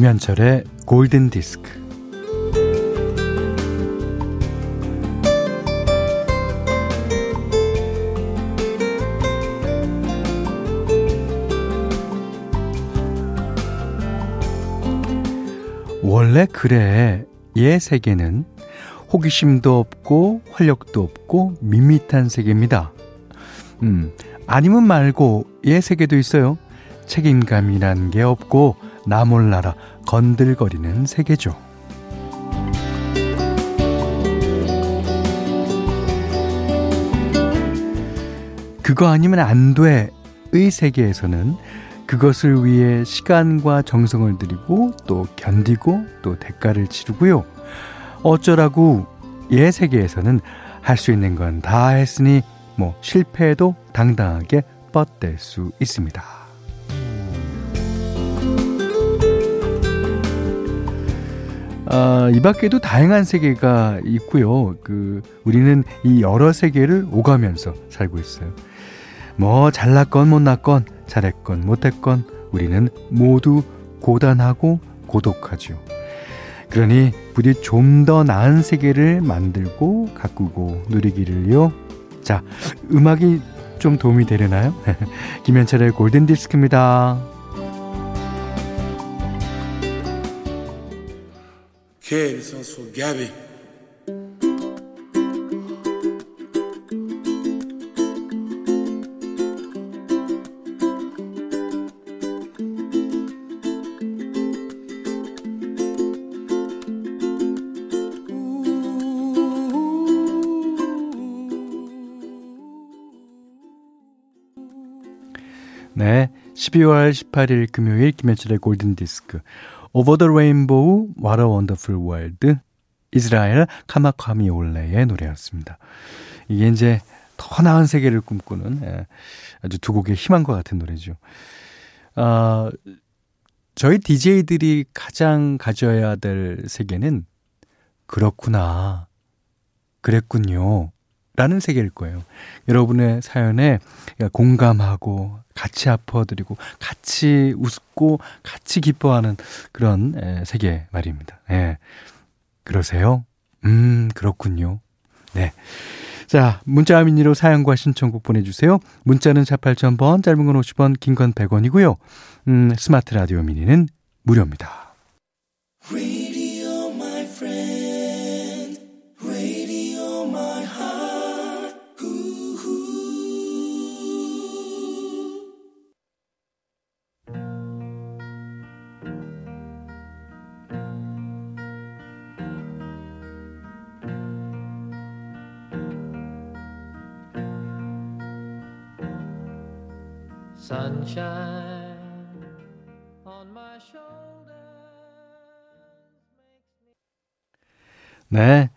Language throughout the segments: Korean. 김현철의 골든디스크. 원래 그래, 얘 세계는 호기심도 없고 활력도 없고 밋밋한 세계입니다. 아니면 말고 얘 세계도 있어요. 책임감이란 게 없고 나 몰라라 건들거리는 세계죠. 그거 아니면 안 돼의 세계에서는 그것을 위해 시간과 정성을 들이고 또 견디고 또 대가를 치르고요. 어쩌라고 예 세계에서는 할 수 있는 건 다 했으니 뭐 실패해도 당당하게 뻗댈 수 있습니다. 이 밖에도 다양한 세계가 있고요. 우리는 이 여러 세계를 오가면서 살고 있어요. 뭐 잘났건 못났건 잘했건 못했건 우리는 모두 고단하고 고독하죠. 그러니 부디 좀 더 나은 세계를 만들고 가꾸고 누리기를요. 자, 음악이 좀 도움이 되려나요? 김현철의 골든디스크입니다. Okay, sounds for Gabby. 네, 12월 18일 금요일 김현철의 골든디스크, Over the Rainbow, What a Wonderful World, 이스라엘 카마카미 올레의 노래였습니다. 이게 이제 더 나은 세계를 꿈꾸는 아주 두 곡의 희망과 같은 노래죠. 저희 DJ들이 가장 가져야 될 세계는 그렇구나, 그랬군요 라는 세계일 거예요. 여러분의 사연에 공감하고 같이 아파드리고 같이 웃고 같이 기뻐하는 그런 세계 말입니다. 예. 그러세요? 그렇군요. 네. 자, 문자 미니로 사연과 신청곡 보내주세요. 문자는 48,000번, 짧은 건 50원, 긴 건 100원이고요. 스마트 라디오 미니는 무료입니다. Sunshine on my shoulders. 네,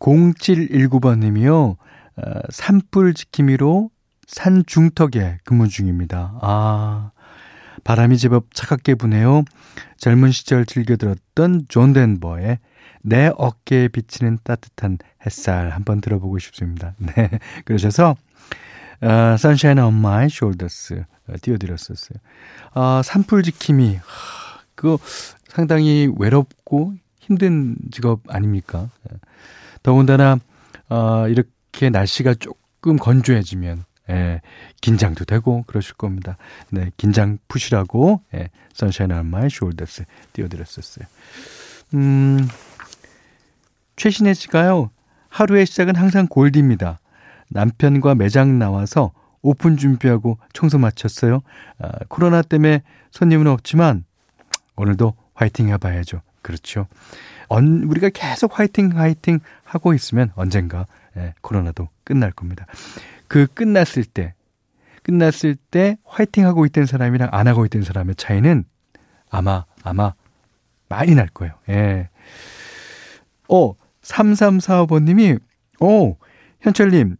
0719번님이요. 산불 지킴이로 산 중턱에 근무 중입니다. 아, 바람이 제법 차갑게 부네요. 젊은 시절 즐겨 들었던 존 덴버의 내 어깨에 비치는 따뜻한 햇살 한번 들어보고 싶습니다. 네, 그러셔서 Sunshine on my shoulders 띄워드렸었어요. 산불 지킴이, 그거 상당히 외롭고 힘든 직업 아닙니까? 더군다나 이렇게 날씨가 조금 건조해지면 긴장도 되고 그러실 겁니다. 네, 긴장 푸시라고 Sunshine on my shoulders 띄워드렸었어요. 최신혜 씨가요, 하루의 시작은 항상 골디입니다. 남편과 매장 나와서 오픈 준비하고 청소 마쳤어요. 코로나 때문에 손님은 없지만 오늘도 화이팅 해봐야죠. 그렇죠. 우리가 계속 화이팅 하고 있으면 언젠가 코로나도 끝날 겁니다. 끝났을 때 화이팅 하고 있던 사람이랑 안 하고 있던 사람의 차이는 아마 많이 날 거예요. 예. 3345번님이 현철님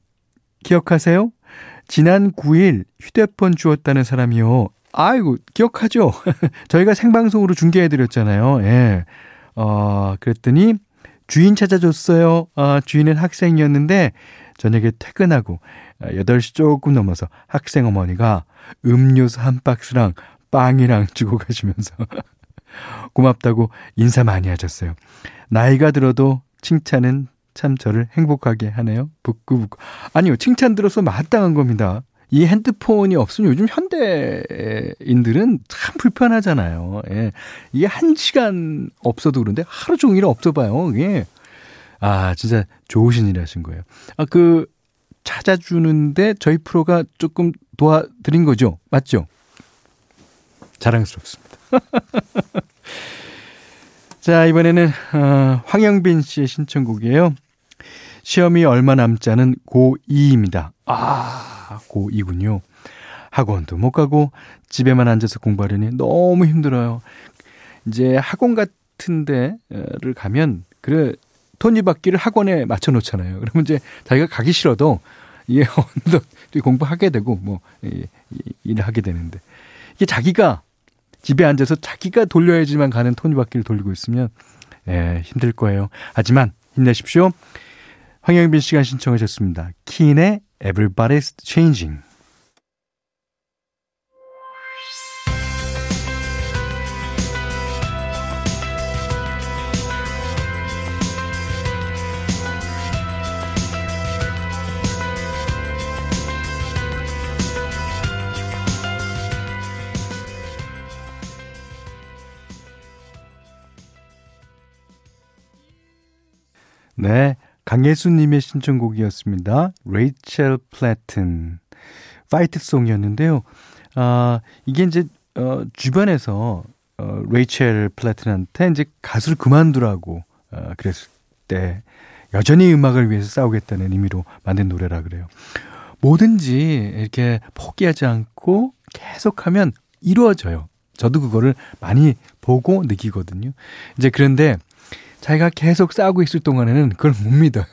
기억하세요? 지난 9일 휴대폰 주웠다는 사람이요. 아이고, 기억하죠? 저희가 생방송으로 중계해드렸잖아요. 예. 그랬더니 주인 찾아줬어요. 주인은 학생이었는데 저녁에 퇴근하고 8시 조금 넘어서 학생 어머니가 음료수 한 박스랑 빵이랑 주고 가시면서 고맙다고 인사 많이 하셨어요. 나이가 들어도 칭찬은 참 저를 행복하게 하네요. 부끄부끄. 아니요, 칭찬 들어서 마땅한 겁니다. 이 핸드폰이 없으니 요즘 현대인들은 참 불편하잖아요. 예. 이게 한 시간 없어도 그런데 하루 종일 없어봐요. 예. 아, 진짜 좋으신 일 하신 거예요. 아, 그 찾아주는데 저희 프로가 조금 도와드린 거죠? 맞죠? 자랑스럽습니다. 자, 이번에는 황영빈 씨의 신청곡이에요. 시험이 얼마 남지 않은 고2입니다. 아, 고2군요. 학원도 못 가고 집에만 앉아서 공부하려니 너무 힘들어요. 이제 학원 같은 데를 가면 그래 톱니바퀴를 학원에 맞춰 놓잖아요. 그러면 이제 자기가 가기 싫어도 이 언덕 공부하게 되고 뭐 일을 하게 되는데, 이게 자기가 집에 앉아서 자기가 돌려야지만 가는 톱니바퀴를 돌리고 있으면 힘들 거예요. 하지만 힘내십시오. 황영빈 씨가 신청하셨습니다. 키인의 Everybody's Changing. 네, 강예수님의 신청곡이었습니다. 레이첼 플래튼 파이트송이었는데요. 아, 이게 이제 주변에서 레이첼 플래튼한테 이제 가수를 그만두라고 그랬을 때 여전히 음악을 위해서 싸우겠다는 의미로 만든 노래라 그래요. 뭐든지 이렇게 포기하지 않고 계속하면 이루어져요. 저도 그거를 많이 보고 느끼거든요. 이제 그런데 자기가 계속 싸우고 있을 동안에는 그걸 못 믿어요.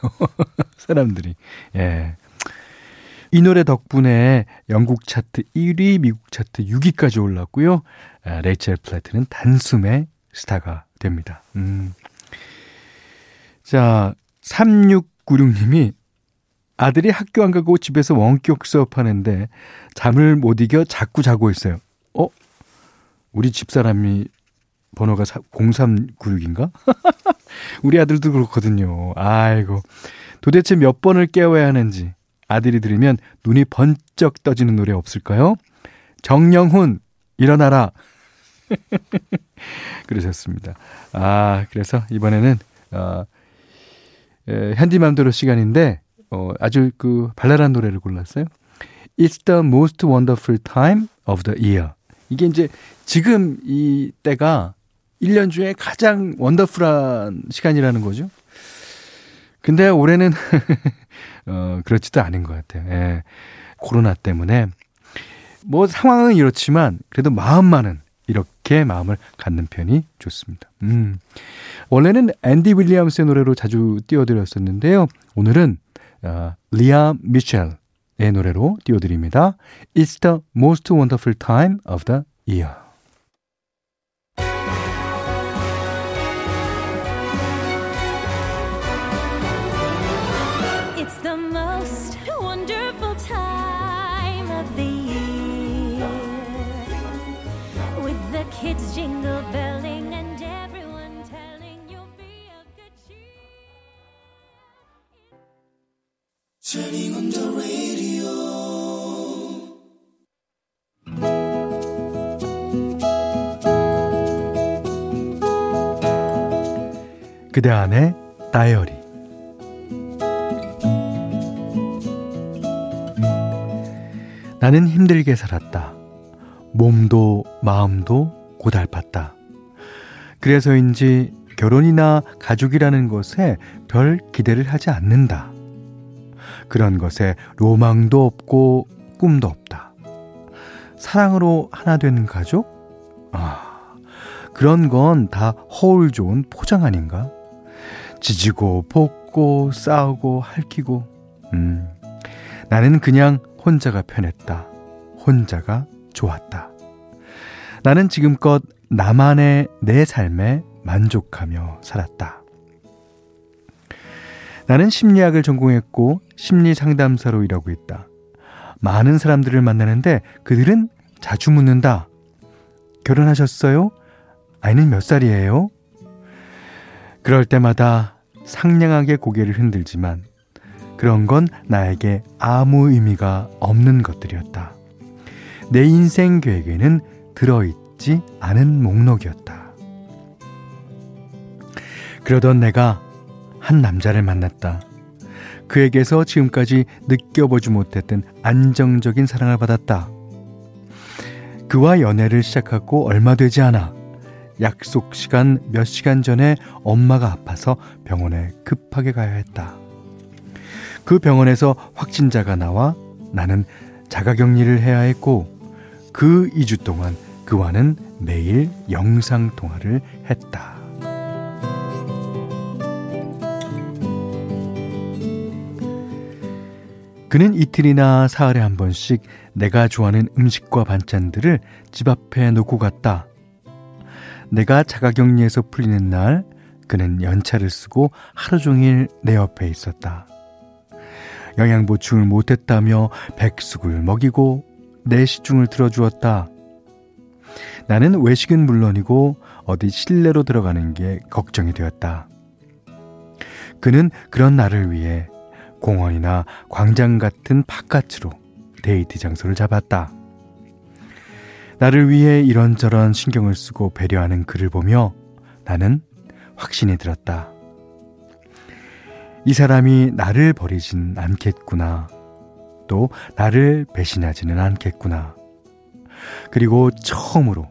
사람들이. 예. 이 노래 덕분에 영국 차트 1위, 미국 차트 6위까지 올랐고요. 레이첼 플래튼은 단숨에 스타가 됩니다. 자, 3696님이 아들이 학교 안 가고 집에서 원격 수업하는데 잠을 못 이겨 자꾸 자고 있어요. 우리 집사람이 번호가 0396인가? 우리 아들도 그렇거든요. 아이고, 도대체 몇 번을 깨워야 하는지. 아들이 들으면 눈이 번쩍 떠지는 노래 없을까요? 정영훈 일어나라. 그러셨습니다. 아, 그래서 이번에는 현지맘대로 시간인데 아주 그 발랄한 노래를 골랐어요. It's the most wonderful time of the year. 이게 이제 지금 이 때가 1년 중에 가장 원더풀한 시간이라는 거죠. 근데 올해는 그렇지도 않은 것 같아요. 예. 코로나 때문에 뭐 상황은 이렇지만 그래도 마음만은 이렇게 마음을 갖는 편이 좋습니다. 원래는 앤디 윌리엄스의 노래로 자주 띄워드렸었는데요. 오늘은 리아 미셸의 노래로 띄워드립니다. It's the most wonderful time of the year. Turning on the radio. 그대 안의 다이어리. 나는 힘들게 살았다. 몸도 마음도 고달팠다. 그래서인지 결혼이나 가족이라는 것에 별 기대를 하지 않는다. 그런 것에 로망도 없고 꿈도 없다. 사랑으로 하나 된 가족? 아, 그런 건 다 허울 좋은 포장 아닌가? 지지고 볶고 싸우고 핥히고. 나는 그냥 혼자가 편했다. 혼자가 좋았다. 나는 지금껏 나만의 내 삶에 만족하며 살았다. 나는 심리학을 전공했고 심리상담사로 일하고 있다. 많은 사람들을 만나는데 그들은 자주 묻는다. 결혼하셨어요? 아이는 몇 살이에요? 그럴 때마다 상냥하게 고개를 흔들지만 그런 건 나에게 아무 의미가 없는 것들이었다. 내 인생 계획에는 들어있지 않은 목록이었다. 그러던 내가 한 남자를 만났다. 그에게서 지금까지 느껴보지 못했던 안정적인 사랑을 받았다. 그와 연애를 시작하고 얼마 되지 않아 약속 시간 몇 시간 전에 엄마가 아파서 병원에 급하게 가야 했다. 그 병원에서 확진자가 나와 나는 자가격리를 해야 했고 그 2주 동안 그와는 매일 영상통화를 했다. 그는 이틀이나 사흘에 한 번씩 내가 좋아하는 음식과 반찬들을 집 앞에 놓고 갔다. 내가 자가격리에서 풀리는 날 그는 연차를 쓰고 하루 종일 내 옆에 있었다. 영양 보충을 못했다며 백숙을 먹이고 내 시중을 들어주었다. 나는 외식은 물론이고 어디 실내로 들어가는 게 걱정이 되었다. 그는 그런 나를 위해 공원이나 광장 같은 바깥으로 데이트 장소를 잡았다. 나를 위해 이런저런 신경을 쓰고 배려하는 그를 보며 나는 확신이 들었다. 이 사람이 나를 버리진 않겠구나. 또 나를 배신하지는 않겠구나. 그리고 처음으로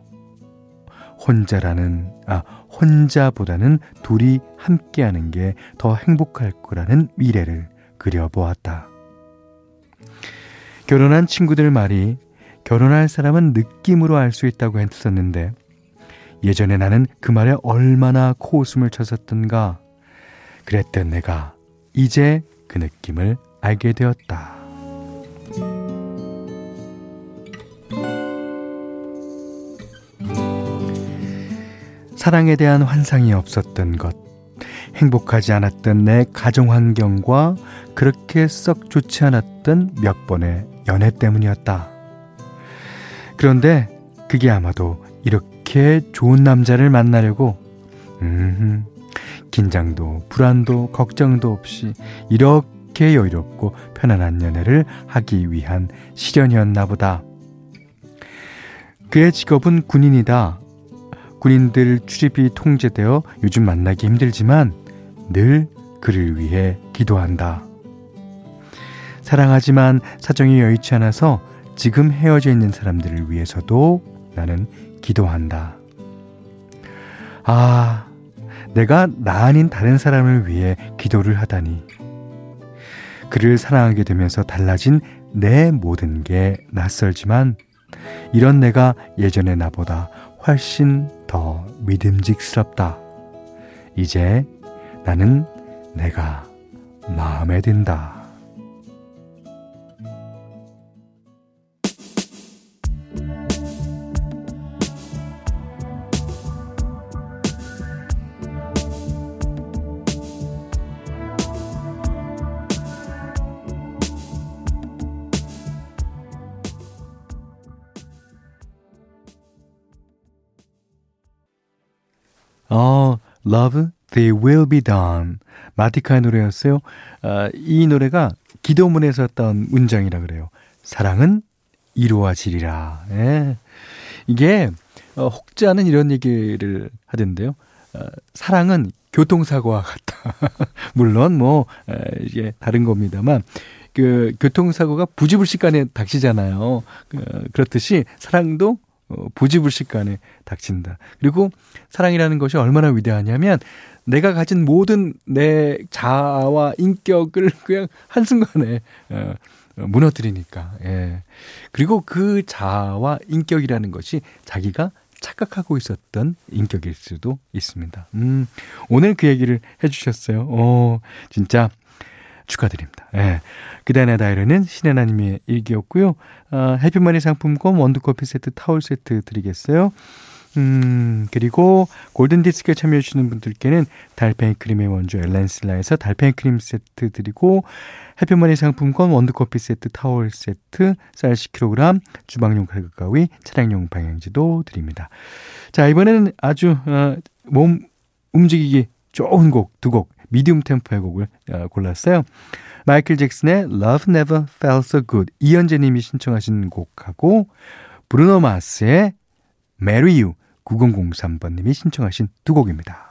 혼자보다는 둘이 함께하는 게 더 행복할 거라는 미래를 그려보았다. 결혼한 친구들 말이 결혼할 사람은 느낌으로 알 수 있다고 했었는데 예전에 나는 그 말에 얼마나 코웃음을 쳤었던가. 그랬던 내가 이제 그 느낌을 알게 되었다. 사랑에 대한 환상이 없었던 것, 행복하지 않았던 내 가정환경과 그렇게 썩 좋지 않았던 몇 번의 연애 때문이었다. 그런데 그게 아마도 이렇게 좋은 남자를 만나려고 긴장도 불안도 걱정도 없이 이렇게 여유롭고 편안한 연애를 하기 위한 시련이었나 보다. 그의 직업은 군인이다. 군인들 출입이 통제되어 요즘 만나기 힘들지만 늘 그를 위해 기도한다. 사랑하지만 사정이 여의치 않아서 지금 헤어져 있는 사람들을 위해서도 나는 기도한다. 아, 내가 나 아닌 다른 사람을 위해 기도를 하다니. 그를 사랑하게 되면서 달라진 내 모든 게 낯설지만 이런 내가 예전의 나보다 훨씬 더 믿음직스럽다. 이제 나는 내가 마음에 든다. Love, They will be done. 마티카의 노래였어요. 이 노래가 기도문에서 했던 문장이라 그래요. 사랑은 이루어지리라. 예. 이게 혹자는 이런 얘기를 하던데요. 사랑은 교통사고와 같다. 물론 뭐 이게 다른 겁니다만 그 교통사고가 부지불식간에 닥치잖아요. 그렇듯이 사랑도 부지불식간에 닥친다. 그리고 사랑이라는 것이 얼마나 위대하냐면 내가 가진 모든 내 자아와 인격을 그냥 한순간에 무너뜨리니까. 예. 그리고 그 자아와 인격이라는 것이 자기가 착각하고 있었던 인격일 수도 있습니다. 오늘 그 얘기를 해주셨어요. 진짜 축하드립니다. 예. 그다음에 다이어리는 신혜나님의 일기였고요. 해피머니 상품권 원두커피 세트 타올 세트 드리겠어요. 그리고 골든디스크에 참여해주시는 분들께는 달팽이 크림의 원조 엘렌슬라에서 달팽이 크림 세트 드리고, 해피머니 상품권, 원두커피 세트, 타월 세트, 쌀 10kg, 주방용 칼과 가위, 차량용 방향지도 드립니다. 자, 이번에는 아주 몸 움직이기 좋은 곡 두 곡, 미디움 템포의 곡을 골랐어요. 마이클 잭슨의 Love Never Felt So Good, 이현재님이 신청하신 곡하고 브루노 마스의 Marry You, 9003번님이 신청하신 두 곡입니다.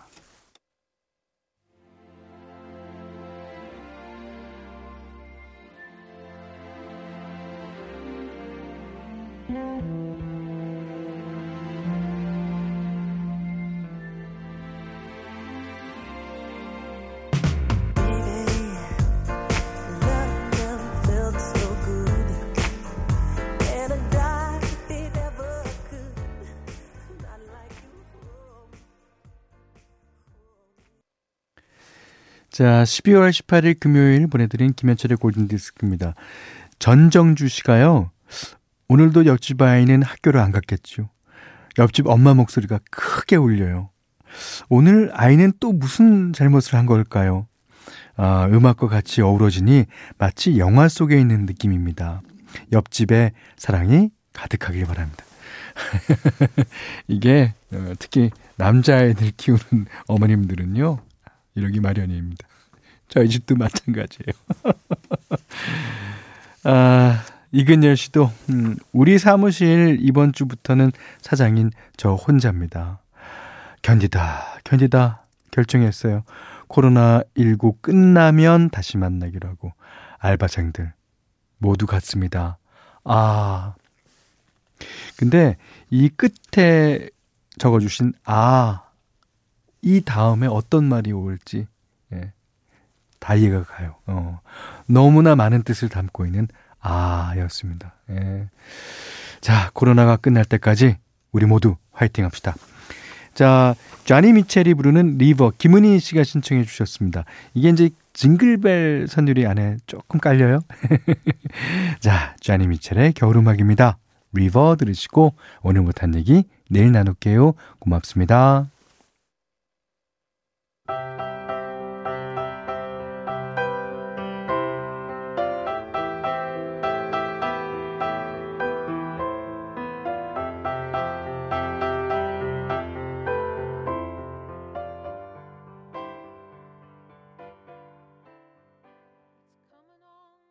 자, 12월 18일 금요일 보내드린 김현철의 골든디스크입니다. 전정주 씨가요, 오늘도 옆집 아이는 학교를 안 갔겠죠. 옆집 엄마 목소리가 크게 울려요. 오늘 아이는 또 무슨 잘못을 한 걸까요? 아, 음악과 같이 어우러지니 마치 영화 속에 있는 느낌입니다. 옆집에 사랑이 가득하길 바랍니다. 이게 특히 남자아이들 키우는 어머님들은요, 이러기 마련입니다. 저희 집도 마찬가지예요. 아, 이근열 씨도 우리 사무실 이번 주부터는 사장인 저 혼자입니다. 견디다 결정했어요. 코로나19 끝나면 다시 만나기로 하고, 알바생들 모두 같습니다. 아, 근데 이 끝에 적어주신 아, 이 다음에 어떤 말이 올지, 예, 다 이해가 가요. 너무나 많은 뜻을 담고 있는 아였습니다. 예. 자, 코로나가 끝날 때까지 우리 모두 화이팅 합시다. 자, 쟈니 미첼이 부르는 리버, 김은희 씨가 신청해 주셨습니다. 이게 이제 징글벨 선율이 안에 조금 깔려요. 자, 쟈니 미첼의 겨울음악입니다. 리버 들으시고 오늘 못한 얘기 내일 나눌게요. 고맙습니다.